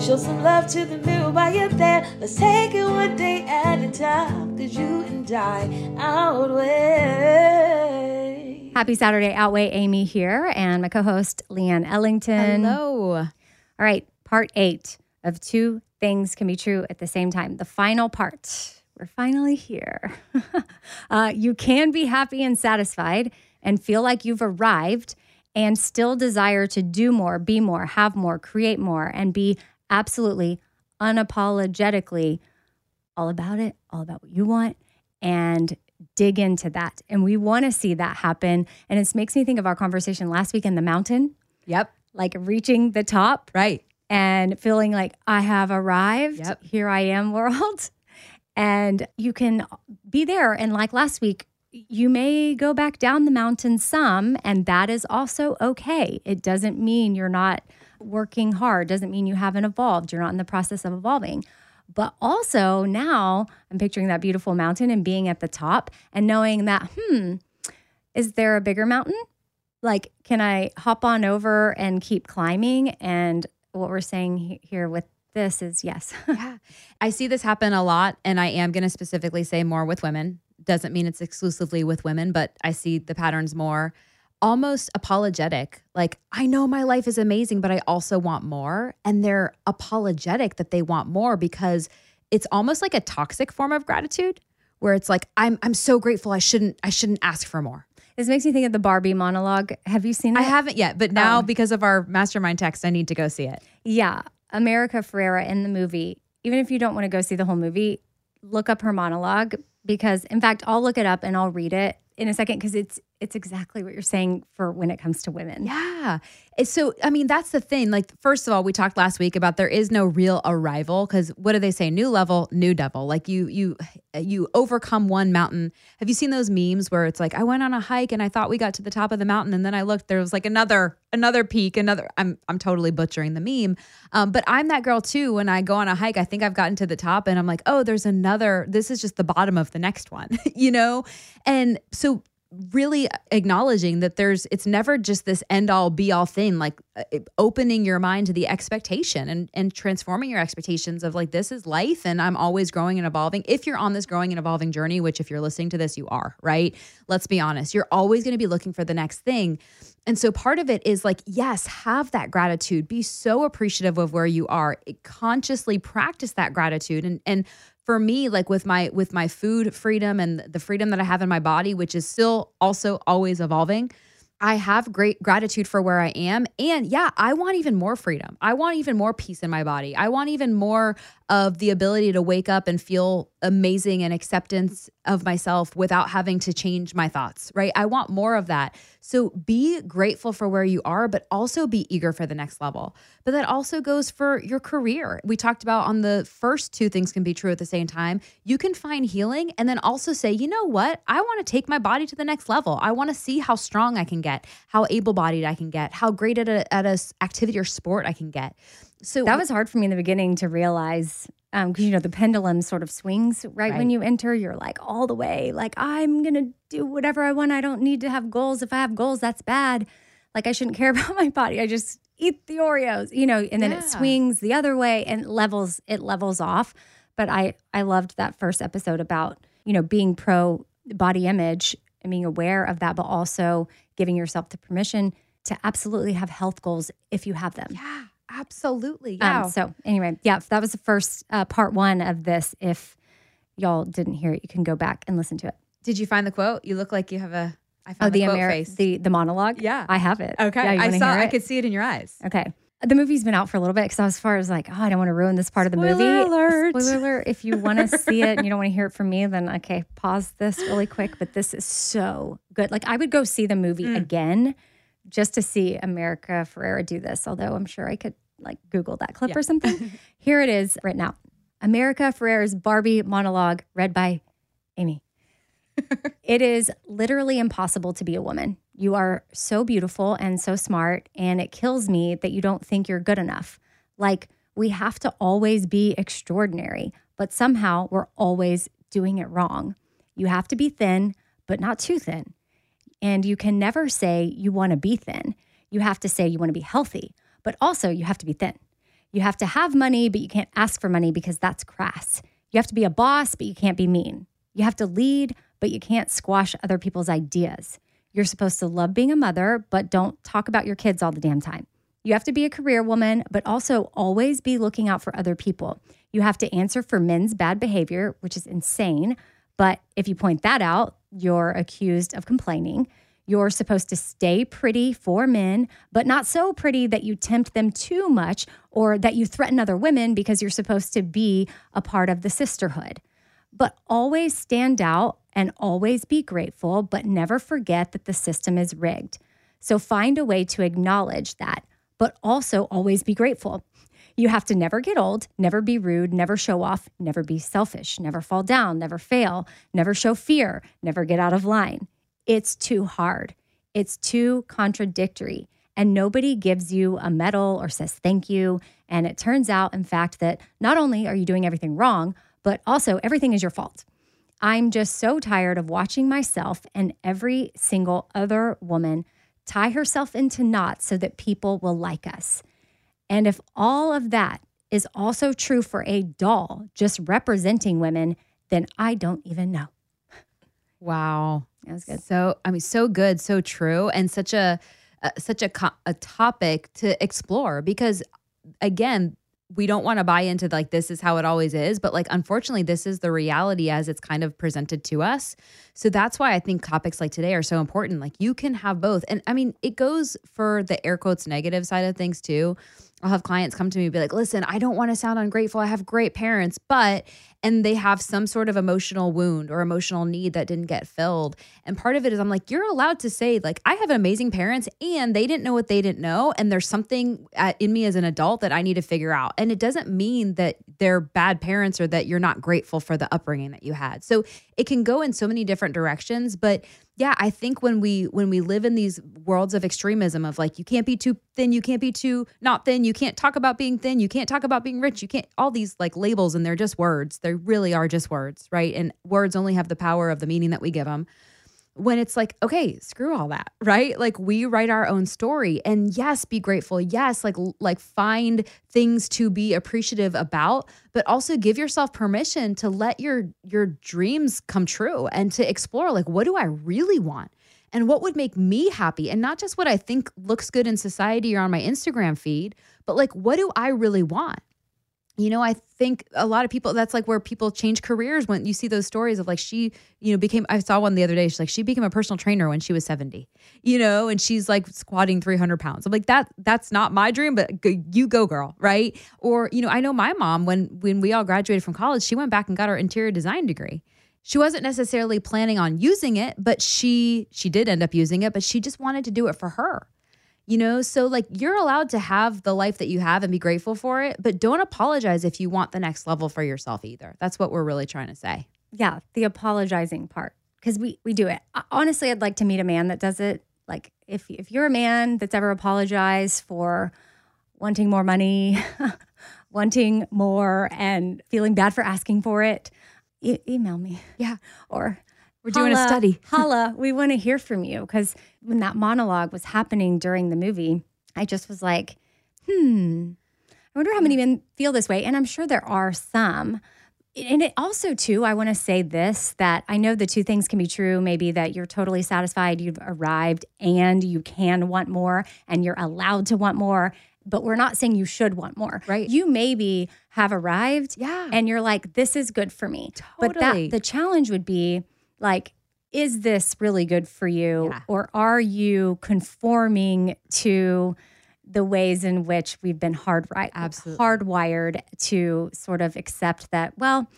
Show some love to the mirror while you're there. Let's take it one day at a time, 'cause you and I outweigh. Happy Saturday, Outweigh. Amy here, and my co-host, Leanne Ellington. Hello. All right, part 8 of two things can be true at the same time. The final part. We're finally here. You can be happy and satisfied and feel like you've arrived and still desire to do more, be more, have more, create more, and be absolutely unapologetically all about it, all about what you want, and dig into that. And we want to see that happen. And it makes me think of our conversation last week in the mountain. Yep. Like reaching the top. Right. And feeling like I have arrived. Yep. Here I am, world. And you can be there. And like last week, you may go back down the mountain some, and that is also okay. It doesn't mean you're not working hard. Doesn't mean you haven't evolved. You're not in the process of evolving. But also now I'm picturing that beautiful mountain and being at the top and knowing that, is there a bigger mountain? Like, can I hop on over and keep climbing? And what we're saying here with this is yes. Yeah. I see this happen a lot, and I am going to specifically say more with women. Doesn't mean it's exclusively with women, but I see the patterns more. Almost apologetic. Like, I know my life is amazing, but I also want more. And they're apologetic that they want more because it's almost like a toxic form of gratitude where it's like, I'm so grateful. I shouldn't ask for more. This makes me think of the Barbie monologue. Have you seen it? I haven't yet, but now because of our mastermind text, I need to go see it. Yeah. America Ferrera in the movie, even if you don't want to go see the whole movie, look up her monologue because, in fact, I'll look it up and I'll read it in a second because it's exactly what you're saying for when it comes to women. Yeah. So, I mean, that's the thing. Like, first of all, we talked last week about there is no real arrival because what do they say? New level, new devil. Like you overcome one mountain. Have you seen those memes where it's like, I went on a hike and I thought we got to the top of the mountain and then I looked, there was like another peak, I'm totally butchering the meme. But I'm that girl too. When I go on a hike, I think I've gotten to the top and I'm like, oh, there's another, this is just the bottom of the next one, you know? And so really acknowledging that it's never just this end all be all thing, like opening your mind to the expectation and transforming your expectations of like, this is life and I'm always growing and evolving. If you're on this growing and evolving journey, which if you're listening to this, you are, right? Let's be honest. You're always going to be looking for the next thing. And so part of it is like, yes, have that gratitude, be so appreciative of where you are, consciously practice that gratitude. And for me, like with my food freedom and the freedom that I have in my body, which is still also always evolving, I have great gratitude for where I am. And yeah, I want even more freedom. I want even more peace in my body. I want even more of the ability to wake up and feel amazing and acceptance of myself without having to change my thoughts, right? I want more of that. So be grateful for where you are, but also be eager for the next level. But that also goes for your career. We talked about on the first two things can be true at the same time. You can find healing and then also say, you know what? I want to take my body to the next level. I want to see how strong I can get, how able-bodied I can get, how great at a activity or sport I can get. So that was hard for me in the beginning to realize, because, you know, the pendulum sort of swings, right? When you enter, you're like all the way, like, I'm going to do whatever I want. I don't need to have goals. If I have goals, that's bad. Like, I shouldn't care about my body. I just eat the Oreos, you know, and then it swings the other way and it levels off. But I loved that first episode about, you know, being pro body image and being aware of that, but also giving yourself the permission to absolutely have health goals if you have them. Yeah. Absolutely. Yeah. So anyway, yeah, that was the first part one of this. If y'all didn't hear it, you can go back and listen to it. Did you find the quote? You look like you have a, I found the quote face. The monologue? Yeah. I have it. Okay. Yeah, I could see it in your eyes. Okay. The movie's been out for a little bit because I was like, oh, I don't want to ruin this part of the movie. Spoiler alert. If you want to see it and you don't want to hear it from me, then okay, pause this really quick. But this is so good. Like, I would go see the movie again just to see America Ferrera do this, although I'm sure I could like Google that clip or something. Here it is written out. America Ferrera's Barbie monologue read by Amy. It is literally impossible to be a woman. You are so beautiful and so smart, and it kills me that you don't think you're good enough. Like, we have to always be extraordinary, but somehow we're always doing it wrong. You have to be thin, but not too thin. And you can never say you want to be thin. You have to say you want to be healthy, but also you have to be thin. You have to have money, but you can't ask for money because that's crass. You have to be a boss, but you can't be mean. You have to lead, but you can't squash other people's ideas. You're supposed to love being a mother, but don't talk about your kids all the damn time. You have to be a career woman, but also always be looking out for other people. You have to answer for men's bad behavior, which is insane. But if you point that out, you're accused of complaining. You're supposed to stay pretty for men, but not so pretty that you tempt them too much or that you threaten other women because you're supposed to be a part of the sisterhood. But always stand out and always be grateful, but never forget that the system is rigged. So find a way to acknowledge that, but also always be grateful. You have to never get old, never be rude, never show off, never be selfish, never fall down, never fail, never show fear, never get out of line. It's too hard. It's too contradictory. And nobody gives you a medal or says thank you. And it turns out, in fact, that not only are you doing everything wrong, but also everything is your fault. I'm just so tired of watching myself and every single other woman tie herself into knots so that people will like us. And if all of that is also true for a doll just representing women, then I don't even know. Wow. That was good. So, I mean, so good, so true, and such a topic to explore because, again, we don't want to buy into like this is how it always is, but like unfortunately this is the reality as it's kind of presented to us. So that's why I think topics like today are so important. Like you can have both. And I mean, it goes for the air quotes negative side of things too. I'll have clients come to me and be like, listen, I don't want to sound ungrateful. I have great parents, but, and they have some sort of emotional wound or emotional need that didn't get filled. And part of it is I'm like, you're allowed to say like, I have amazing parents and they didn't know what they didn't know. And there's something in me as an adult that I need to figure out. And it doesn't mean that they're bad parents or that you're not grateful for the upbringing that you had. So it can go in so many different directions, but yeah, I think when we live in these worlds of extremism of like, you can't be too thin, you can't be too not thin, you can't talk about being thin, you can't talk about being rich, you can't, all these like labels and they're just words. They really are just words, right? And words only have the power of the meaning that we give them. When it's like, okay, screw all that, right? Like we write our own story and yes, be grateful. Yes, like find things to be appreciative about, but also give yourself permission to let your dreams come true and to explore like, what do I really want? And what would make me happy? And not just what I think looks good in society or on my Instagram feed, but like, what do I really want? you know, I think a lot of people, that's like where people change careers when you see those stories of like she, you know, became, I saw one the other day. She's like, she became a personal trainer when she was 70, you know, and she's like squatting 300 pounds. I'm like, that's not my dream, but you go, girl. Right. Or, you know, I know my mom, when we all graduated from college, she went back and got her interior design degree. She wasn't necessarily planning on using it, but she did end up using it, but she just wanted to do it for her. You know, so like you're allowed to have the life that you have and be grateful for it, but don't apologize if you want the next level for yourself either. That's what we're really trying to say. Yeah, the apologizing part, because we do it. Honestly, I'd like to meet a man that does it. Like if you're a man that's ever apologized for wanting more money, wanting more and feeling bad for asking for it, email me. Yeah. Or we're doing a study. Holla, we want to hear from you. Because when that monologue was happening during the movie, I just was like, I wonder how many men feel this way. And I'm sure there are some. And it also, too, I want to say this, that I know the two things can be true. Maybe that you're totally satisfied, you've arrived, and you can want more, and you're allowed to want more. But we're not saying you should want more. Right. You maybe have arrived, and you're like, this is good for me. Totally. But the challenge would be, like, is this really good for you? Yeah. Or are you conforming to the ways in which we've been hardwired to sort of accept that, well,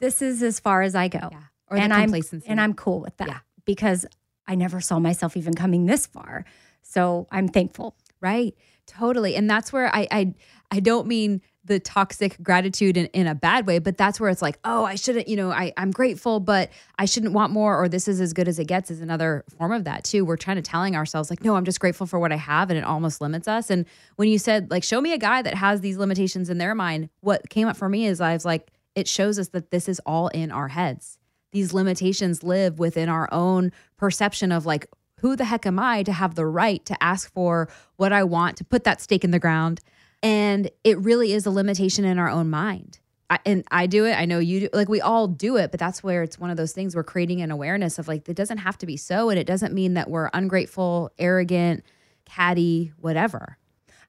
this is as far as I go. Yeah. Or and the complacency. I'm cool with that because I never saw myself even coming this far. So I'm thankful. Right. Totally. And that's where I don't mean the toxic gratitude in a bad way, but that's where it's like, oh, I shouldn't, you know, I'm grateful, but I shouldn't want more, or this is as good as it gets is another form of that too. We're trying to telling ourselves like, no, I'm just grateful for what I have. And it almost limits us. And when you said like, show me a guy that has these limitations in their mind, what came up for me is I was like, it shows us that this is all in our heads. These limitations live within our own perception of like, who the heck am I to have the right to ask for what I want, to put that stake in the ground? And it really is a limitation in our own mind. I do it. I know you do. Like we all do it, but that's where it's one of those things we're creating an awareness of like, it doesn't have to be so. And it doesn't mean that we're ungrateful, arrogant, catty, whatever.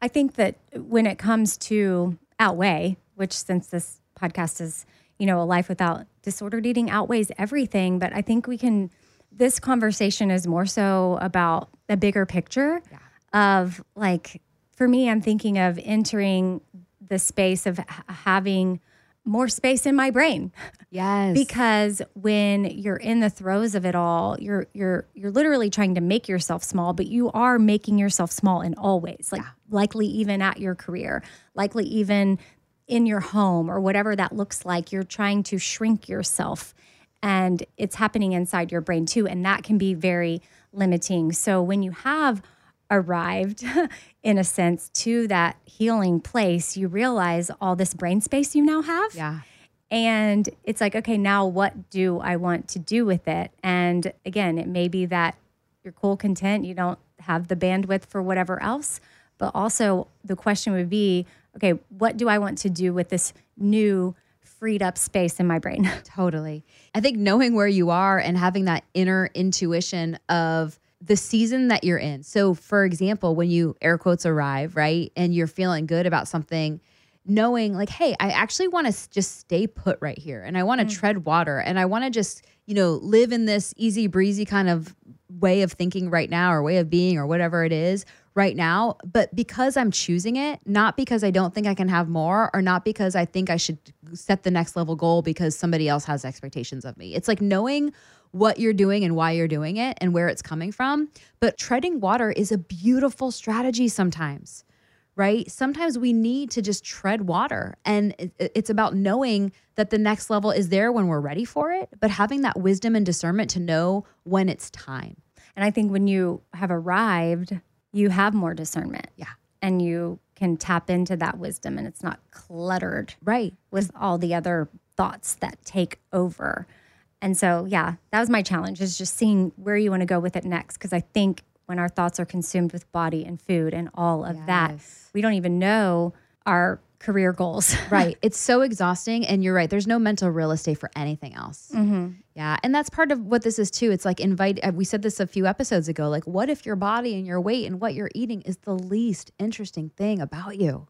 I think that when it comes to Outweigh, which since this podcast is, you know, a life without disordered eating outweighs everything. But I think this conversation is more so about a bigger picture of like, for me, I'm thinking of entering the space of having more space in my brain. Yes. Because when you're in the throes of it all, you're literally trying to make yourself small, but you are making yourself small in all ways, like likely even at your career, likely even in your home or whatever that looks like. You're trying to shrink yourself, and it's happening inside your brain too, and that can be very limiting. So when you have arrived in a sense to that healing place, you realize all this brain space you now have. Yeah. And it's like, okay, now what do I want to do with it? And again, it may be that you're cool, content, you don't have the bandwidth for whatever else, but also the question would be, okay, what do I want to do with this new freed up space in my brain? Totally. I think knowing where you are and having that inner intuition of the season that you're in. So for example, when you air quotes arrive, right? And you're feeling good about something, knowing like, hey, I actually want to just stay put right here. And I want to tread water. And I want to just, you know, live in this easy breezy kind of way of thinking right now, or way of being, or whatever it is right now. But because I'm choosing it, not because I don't think I can have more, or not because I think I should set the next level goal because somebody else has expectations of me. It's like knowing what you're doing and why you're doing it and where it's coming from. But treading water is a beautiful strategy sometimes, right? Sometimes we need to just tread water. And it's about knowing that the next level is there when we're ready for it, but having that wisdom and discernment to know when it's time. And I think when you have arrived, you have more discernment. Yeah. And you can tap into that wisdom, and it's not cluttered with all the other thoughts that take over. And so, yeah, that was my challenge, is just seeing where you want to go with it next. Because I think when our thoughts are consumed with body and food and all of that, we don't even know our career goals. Right. It's so exhausting. And you're right. There's no mental real estate for anything else. Mm-hmm. Yeah. And that's part of what this is too. It's like we said this a few episodes ago, like what if your body and your weight and what you're eating is the least interesting thing about you?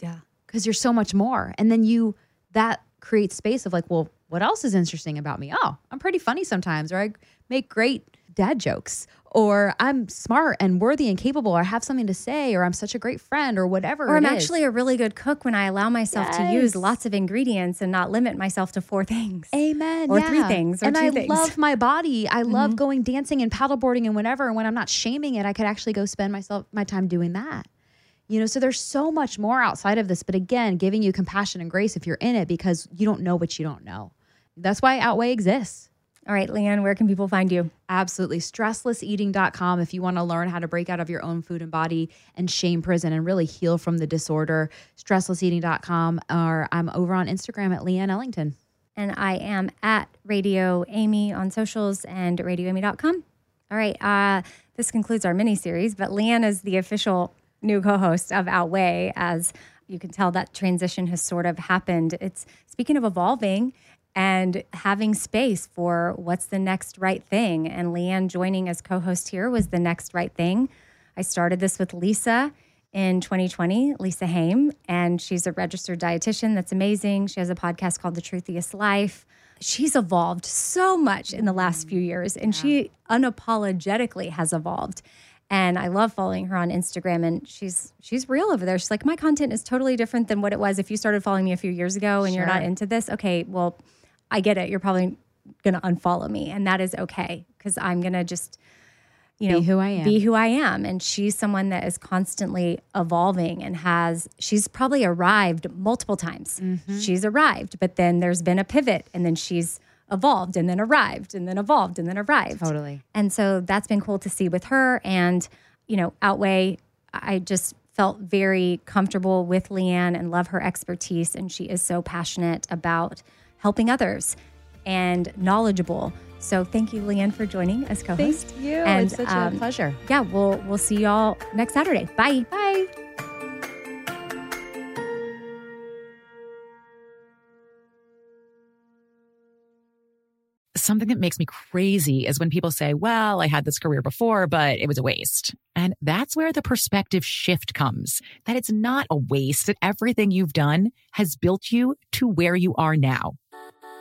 Yeah. because you're so much more. And then that creates space of like, well, what else is interesting about me? Oh, I'm pretty funny sometimes, or I make great dad jokes, or I'm smart and worthy and capable, or I have something to say, or I'm such a great friend, or whatever. Or I'm actually a really good cook when I allow myself to use lots of ingredients and not limit myself to four things. Amen. Or three things, or two things. And I love my body. I love going dancing and paddleboarding and whatever. And when I'm not shaming it, I could actually go spend my time doing that. You know, so there's so much more outside of this. But again, giving you compassion and grace if you're in it, because you don't know what you don't know. That's why Outweigh exists. All right, Leanne, where can people find you? Absolutely. Stresslesseating.com if you want to learn how to break out of your own food and body and shame prison and really heal from the disorder. Stresslesseating.com, or I'm over on Instagram at Leanne Ellington. And I am at Radio Amy on socials and radioamy.com. All right. This concludes our mini series, but Leanne is the official new co-host of Outweigh. As you can tell, that transition has sort of happened. It's, speaking of evolving, and having space for what's the next right thing. And Leanne joining as co-host here was the next right thing. I started this with Lisa in 2020, Lisa Haim, and she's a registered dietitian. That's amazing. She has a podcast called The Truthiest Life. She's evolved so much in the last few years, and she unapologetically has evolved. And I love following her on Instagram, and she's real over there. She's like, my content is totally different than what it was if you started following me a few years ago and you're not into this. Okay, well, I get it. You're probably going to unfollow me, and that is okay, because I'm going to just, you know, be who I am. And she's someone that is constantly evolving and she's probably arrived multiple times. Mm-hmm. She's arrived, but then there's been a pivot, and then she's evolved and then arrived and then evolved and then arrived. Totally. And so that's been cool to see with her. And, you know, Outweigh, I just felt very comfortable with Leanne and love her expertise. And she is so passionate about helping others and knowledgeable. So thank you, Leanne, for joining as co-host. Thank you. And, it's such a pleasure. Yeah, we'll see y'all next Saturday. Bye. Bye. Something that makes me crazy is when people say, well, I had this career before, but it was a waste. And that's where the perspective shift comes, that it's not a waste, that everything you've done has built you to where you are now.